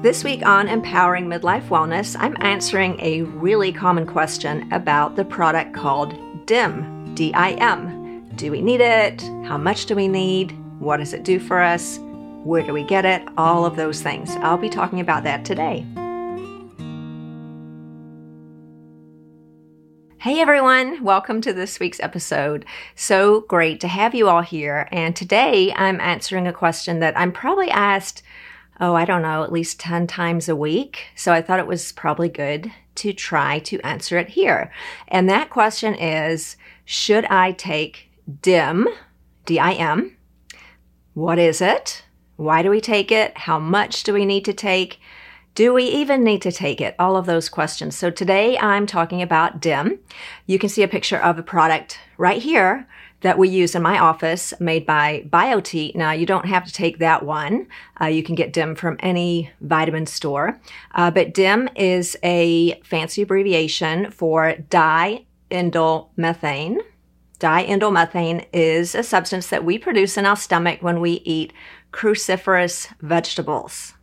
This week on Empowering Midlife Wellness, I'm answering a really common question about the product called Dim, D-I-M. Do we need it? How much do we need? What does it do for us? Where do we get it? All of those things. I'll be talking about that today. Hey everyone, welcome to this week's episode. So great to have you all here. And today I'm answering a question that I'm probably asked at least 10 times a week. So I thought it was probably good to try to answer it here. And that question is, should I take DIM, D-I-M? What is it? Why do we take it? How much do we need to take? Do we even need to take it? All of those questions. So today I'm talking about DIM. You can see a picture of a product right here that we use in my office, made by BioTE. Now, you don't have to take that one. You can get DIM from any vitamin store. But DIM is a fancy abbreviation for diindolemethane. Diindolemethane is a substance that we produce in our stomach when we eat cruciferous vegetables.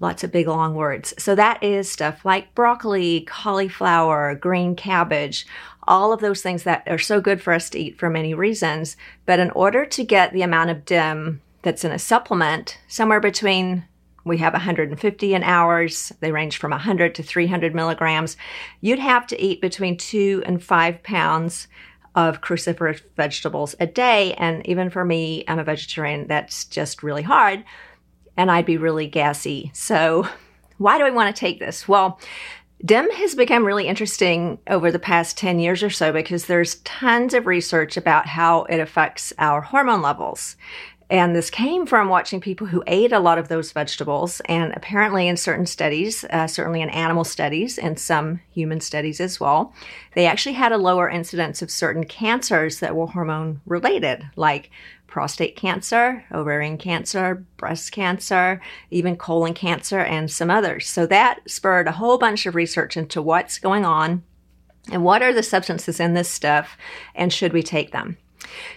Lots of big, long words. So that is stuff like broccoli, cauliflower, green cabbage, all of those things that are so good for us to eat for many reasons. But in order to get the amount of DIM that's in a supplement, somewhere between, we have 150 in ours, they range from 100 to 300 milligrams, you'd have to eat between 2 and 5 pounds of cruciferous vegetables a day. And even for me, I'm a vegetarian, that's just really hard. And I'd be really gassy. So why do I want to take this? Well, DIM has become really interesting over the past 10 years or so because there's tons of research about how it affects our hormone levels. And this came from watching people who ate a lot of those vegetables. And apparently in certain studies, certainly in animal studies and some human studies as well, they actually had a lower incidence of certain cancers that were hormone related, like prostate cancer, ovarian cancer, breast cancer, even colon cancer, and some others. So that spurred a whole bunch of research into what's going on and what are the substances in this stuff and should we take them.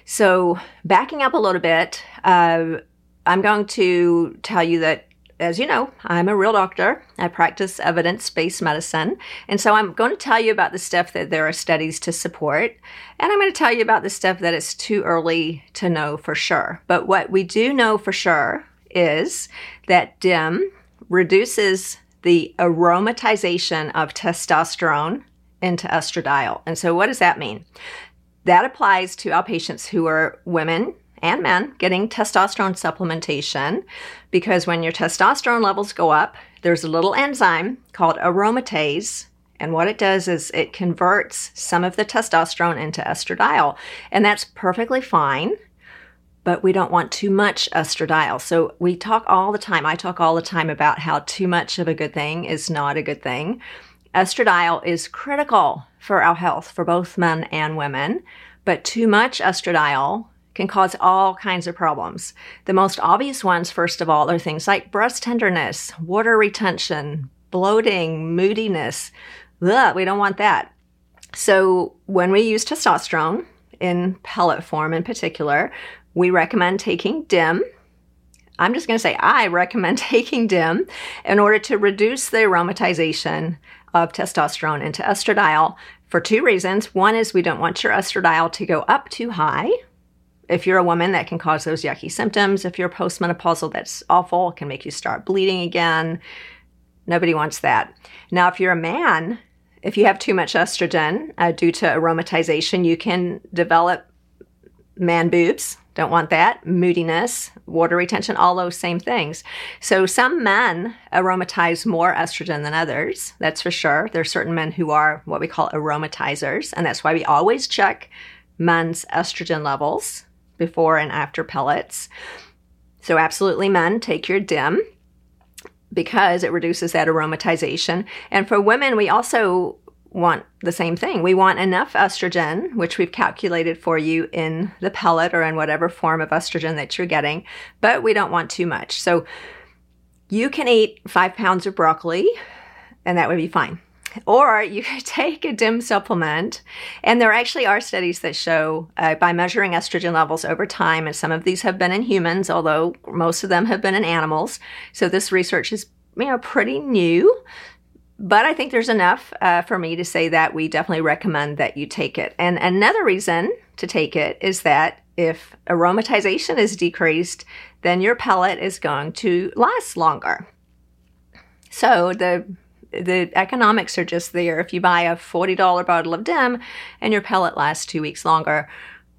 So backing up a little bit, I'm going to tell you that, as you know, I'm a real doctor. I practice evidence-based medicine. And so I'm going to tell you about the stuff that there are studies to support. And I'm going to tell you about the stuff that it's too early to know for sure. But what we do know for sure is that DIM reduces the aromatization of testosterone into estradiol. And so what does that mean? That applies to our patients who are women and men getting testosterone supplementation, because when your testosterone levels go up, there's a little enzyme called aromatase, and what it does is it converts some of the testosterone into estradiol, and that's perfectly fine, but we don't want too much estradiol. So we talk all the time, I talk all the time about how too much of a good thing is not a good thing. Estradiol is critical for our health, for both men and women, but too much estradiol can cause all kinds of problems. The most obvious ones, first of all, are things like breast tenderness, water retention, bloating, moodiness. Ugh, we don't want that. So when we use testosterone, in pellet form in particular, we recommend taking DIM. I'm just going to say I recommend taking DIM in order to reduce the aromatization of testosterone into estradiol for two reasons. One is we don't want your estradiol to go up too high. If you're a woman, that can cause those yucky symptoms. If you're postmenopausal, that's awful. It can make you start bleeding again. Nobody wants that. Now, if you're a man, if you have too much estrogen due to aromatization, you can develop man boobs. Don't want that. Moodiness, water retention, all those same things. So some men aromatize more estrogen than others. That's for sure. There are certain men who are what we call aromatizers, and that's why we always check men's estrogen levels before and after pellets. So absolutely, men, take your DIM because it reduces that aromatization. And for women, we also want the same thing. We want enough estrogen, which we've calculated for you in the pellet or in whatever form of estrogen that you're getting, but we don't want too much. So you can eat 5 pounds of broccoli and that would be fine. Or you could take a DIM supplement, and there actually are studies that show by measuring estrogen levels over time, and some of these have been in humans, although most of them have been in animals. So this research is pretty new. But I think there's enough for me to say that we definitely recommend that you take it. And another reason to take it is that if aromatization is decreased, then your pellet is going to last longer. So the economics are just there. If you buy a $40 bottle of Dim and your pellet lasts 2 weeks longer,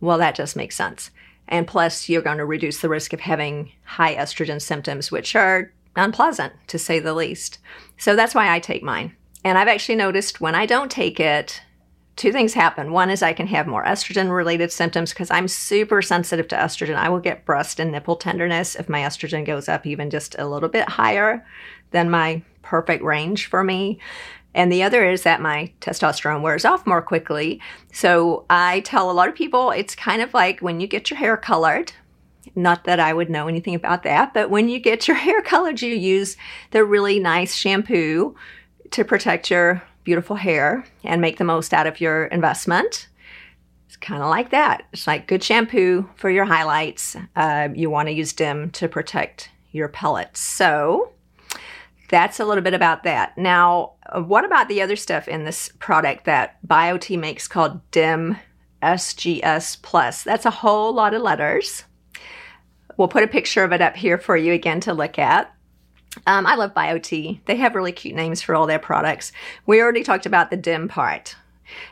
well, that just makes sense. And plus, you're going to reduce the risk of having high estrogen symptoms, which are unpleasant, to say the least. So that's why I take mine. And I've actually noticed when I don't take it, two things happen. One is I can have more estrogen-related symptoms because I'm super sensitive to estrogen. I will get breast and nipple tenderness if my estrogen goes up even just a little bit higher than my perfect range for me. And the other is that my testosterone wears off more quickly. So I tell a lot of people it's kind of like when you get your hair colored. Not that I would know anything about that, but when you get your hair colored, you use the really nice shampoo to protect your beautiful hair and make the most out of your investment. It's kind of like that. It's like good shampoo for your highlights. You want to use Dim to protect your pellets. So that's a little bit about that. Now, what about the other stuff in this product that BioTE makes called Dim SGS Plus? That's a whole lot of letters. We'll put a picture of it up here for you again to look at. I love BioTE. They have really cute names for all their products. We already talked about the Dim part.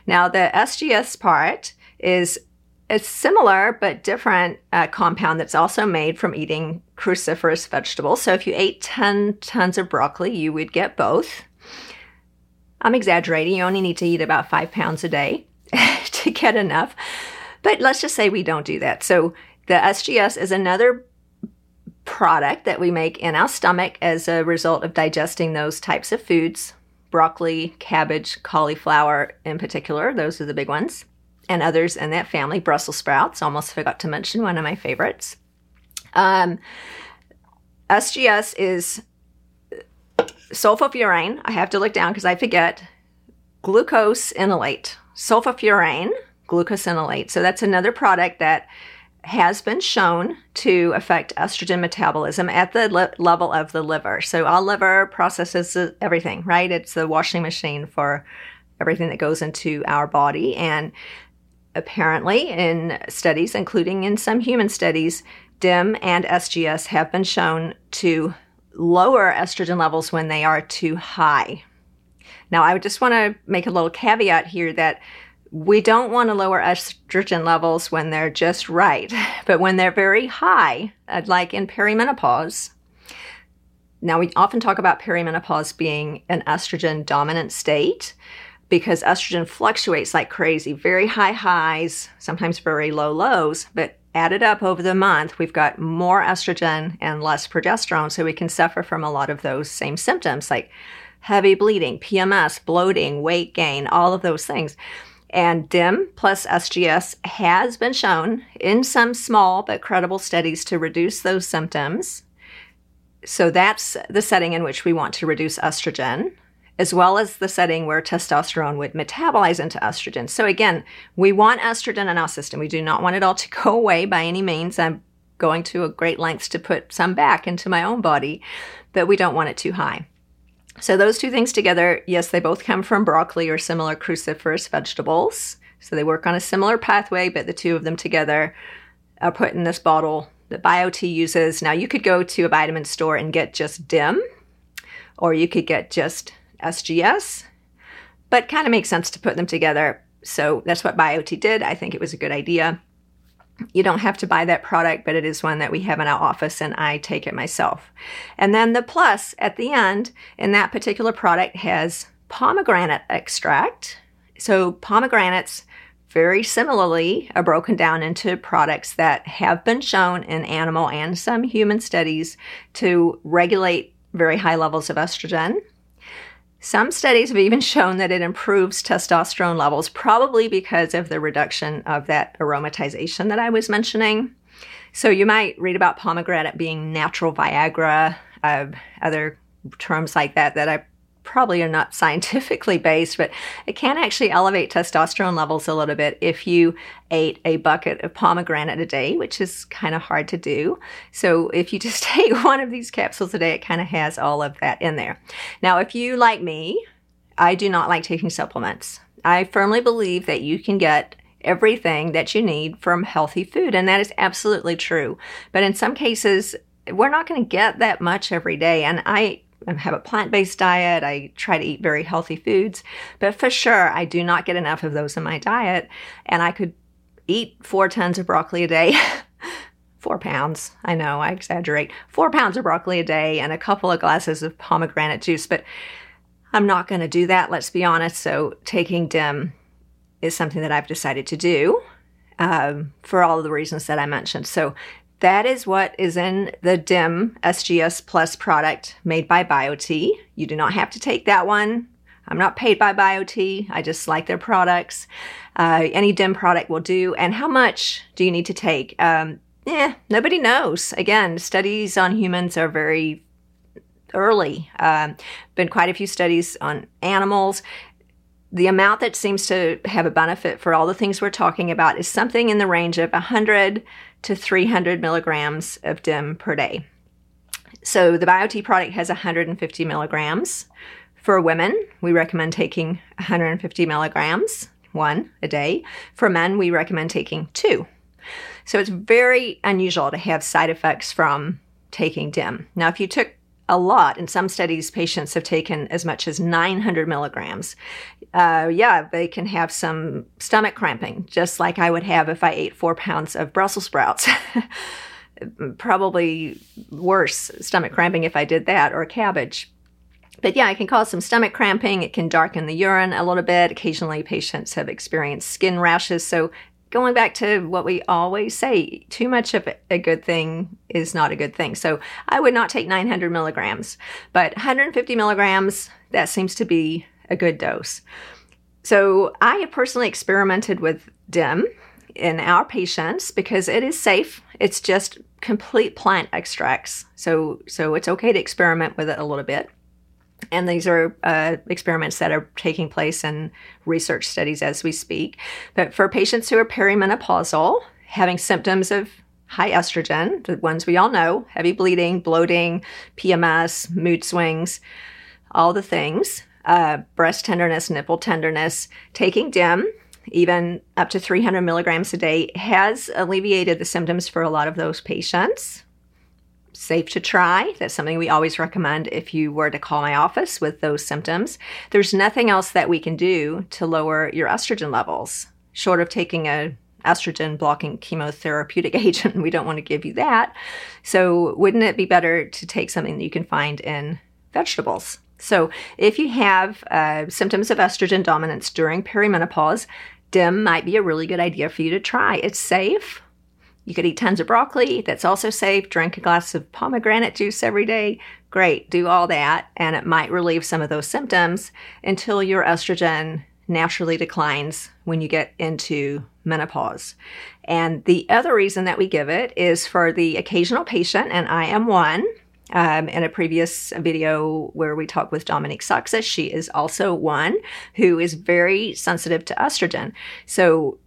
Now, the SGS part is a similar but different compound that's also made from eating cruciferous vegetables. So if you ate 10 tons of broccoli, you would get both. I'm exaggerating. You only need to eat about 5 pounds a day to get enough. But let's just say we don't do that. So the SGS is another product that we make in our stomach as a result of digesting those types of foods, broccoli, cabbage, cauliflower in particular. Those are the big ones, and others in that family. Brussels sprouts, almost forgot to mention, one of my favorites. SGS is sulforaphane. I have to look down because I forget. Glucosinolate. Sulforaphane glucosinolate. So that's another product that has been shown to affect estrogen metabolism at the level of the liver. So our liver processes everything, right? It's the washing machine for everything that goes into our body. And apparently in studies, including in some human studies, Dim and SGS have been shown to lower estrogen levels when they are too high. Now, I would just want to make a little caveat here that we don't want to lower estrogen levels when they're just right, but when they're very high, like in perimenopause. Now, we often talk about perimenopause being an estrogen dominant state because estrogen fluctuates like crazy, very high highs, sometimes very low lows, but added up over the month, we've got more estrogen and less progesterone, so we can suffer from a lot of those same symptoms like heavy bleeding, PMS, bloating, weight gain, all of those things. And Dim plus SGS has been shown in some small but credible studies to reduce those symptoms. So that's the setting in which we want to reduce estrogen, as well as the setting where testosterone would metabolize into estrogen. So again, we want estrogen in our system. We do not want it all to go away by any means. I'm going to a great lengths to put some back into my own body, but we don't want it too high. So those two things together, yes, they both come from broccoli or similar cruciferous vegetables. So they work on a similar pathway, but the two of them together are put in this bottle that BioTE uses. Now, you could go to a vitamin store and get just Dim, or you could get just SGS, but kind of makes sense to put them together. So that's what BioTE did. I think it was a good idea. You don't have to buy that product, but it is one that we have in our office, and I take it myself. And then the plus at the end in that particular product has pomegranate extract. So pomegranates, very similarly, are broken down into products that have been shown in animal and some human studies to regulate very high levels of estrogen. Some studies have even shown that it improves testosterone levels, probably because of the reduction of that aromatization that I was mentioning. So you might read about pomegranate being natural Viagra, other terms like that I probably are not scientifically based, but it can actually elevate testosterone levels a little bit if you ate a bucket of pomegranate a day, which is kind of hard to do. So if you just take one of these capsules a day, it kind of has all of that in there. Now, if you, like me, I do not like taking supplements. I firmly believe that you can get everything that you need from healthy food, and that is absolutely true. But in some cases, we're not going to get that much every day, and I have a plant-based diet. I try to eat very healthy foods, but for sure, I do not get enough of those in my diet, and I could eat 4 tons of broccoli a day. 4 pounds. I know, I exaggerate. 4 pounds of broccoli a day and a couple of glasses of pomegranate juice, but I'm not going to do that, let's be honest. So taking DIM is something that I've decided to do for all of the reasons that I mentioned. So that is what is in the Dim SGS Plus product made by BioTE. You do not have to take that one. I'm not paid by BioTE. I just like their products. Any Dim product will do. And how much do you need to take? Nobody knows. Again, studies on humans are very early. Been quite a few studies on animals. The amount that seems to have a benefit for all the things we're talking about is something in the range of 100 to 300 milligrams of DIM per day. So the BioTE product has 150 milligrams. For women, we recommend taking 150 milligrams, one a day. For men, we recommend taking two. So it's very unusual to have side effects from taking DIM. Now, if you took a lot. In some studies, patients have taken as much as 900 milligrams. They can have some stomach cramping, just like I would have if I ate 4 pounds of Brussels sprouts. Probably worse stomach cramping if I did that, or cabbage. But yeah, it can cause some stomach cramping. It can darken the urine a little bit. Occasionally, patients have experienced skin rashes. So going back to what we always say, too much of a good thing is not a good thing. So I would not take 900 milligrams, but 150 milligrams, that seems to be a good dose. So I have personally experimented with DIM in our patients because it is safe. It's just complete plant extracts. So it's okay to experiment with it a little bit. And these are experiments that are taking place in research studies as we speak. But for patients who are perimenopausal, having symptoms of high estrogen, the ones we all know, heavy bleeding, bloating, PMS, mood swings, all the things, breast tenderness, nipple tenderness, taking DIM, even up to 300 milligrams a day, has alleviated the symptoms for a lot of those patients. Safe to try. That's something we always recommend if you were to call my office with those symptoms. There's nothing else that we can do to lower your estrogen levels, short of taking an estrogen-blocking chemotherapeutic agent. We don't want to give you that. So wouldn't it be better to take something that you can find in vegetables? So if you have symptoms of estrogen dominance during perimenopause, DIM might be a really good idea for you to try. It's safe. You could eat tons of broccoli. That's also safe. Drink a glass of pomegranate juice every day. Great. Do all that. And it might relieve some of those symptoms until your estrogen naturally declines when you get into menopause. And the other reason that we give it is for the occasional patient, and I am one. In a previous video where we talked with Dominique Soxas, she is also one who is very sensitive to estrogen. So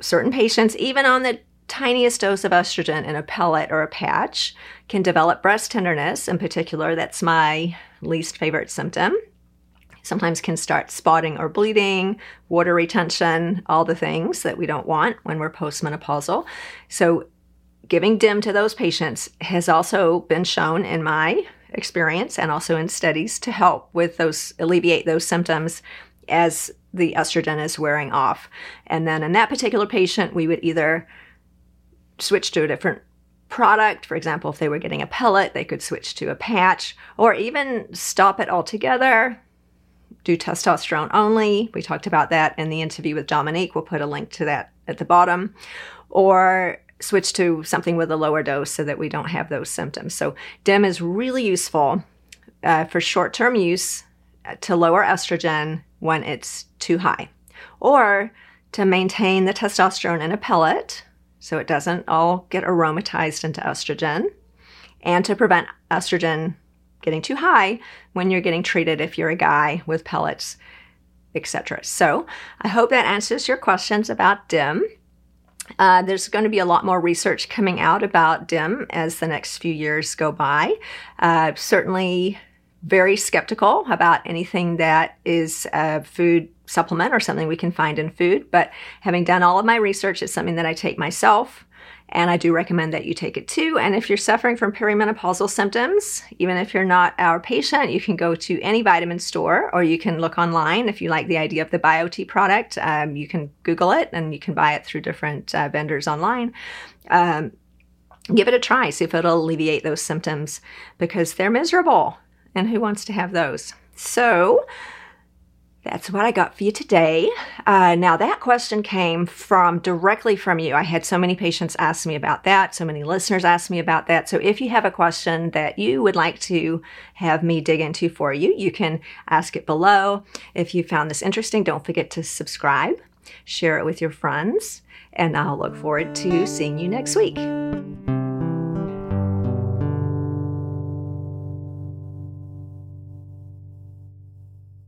certain patients, even on the tiniest dose of estrogen in a pellet or a patch, can develop breast tenderness in particular. That's my least favorite symptom. Sometimes can start spotting or bleeding, water retention, all the things that we don't want when we're postmenopausal. So giving DIM to those patients has also been shown in my experience and also in studies to help with those, alleviate those symptoms as the estrogen is wearing off. And then in that particular patient, we would either switch to a different product. For example, if they were getting a pellet, they could switch to a patch, or even stop it altogether, do testosterone only. We talked about that in the interview with Dominique. We'll put a link to that at the bottom, or switch to something with a lower dose so that we don't have those symptoms. So DIM is really useful for short-term use to lower estrogen when it's too high, or to maintain the testosterone in a pellet, so it doesn't all get aromatized into estrogen, and to prevent estrogen getting too high when you're getting treated if you're a guy with pellets, etc. So I hope that answers your questions about DIM. There's going to be a lot more research coming out about DIM as the next few years go by. Certainly very skeptical about anything that is a food supplement or something we can find in food. But having done all of my research, it's something that I take myself, and I do recommend that you take it too. And if you're suffering from perimenopausal symptoms, even if you're not our patient, you can go to any vitamin store, or you can look online. If you like the idea of the BioTE product, you can Google it, and you can buy it through different vendors online. Give it a try, see if it'll alleviate those symptoms, because they're miserable, and who wants to have those? So that's what I got for you today. Now that question came directly from you. I had so many patients ask me about that. So many listeners asked me about that. So if you have a question that you would like to have me dig into for you, you can ask it below. If you found this interesting, don't forget to subscribe, share it with your friends, and I'll look forward to seeing you next week.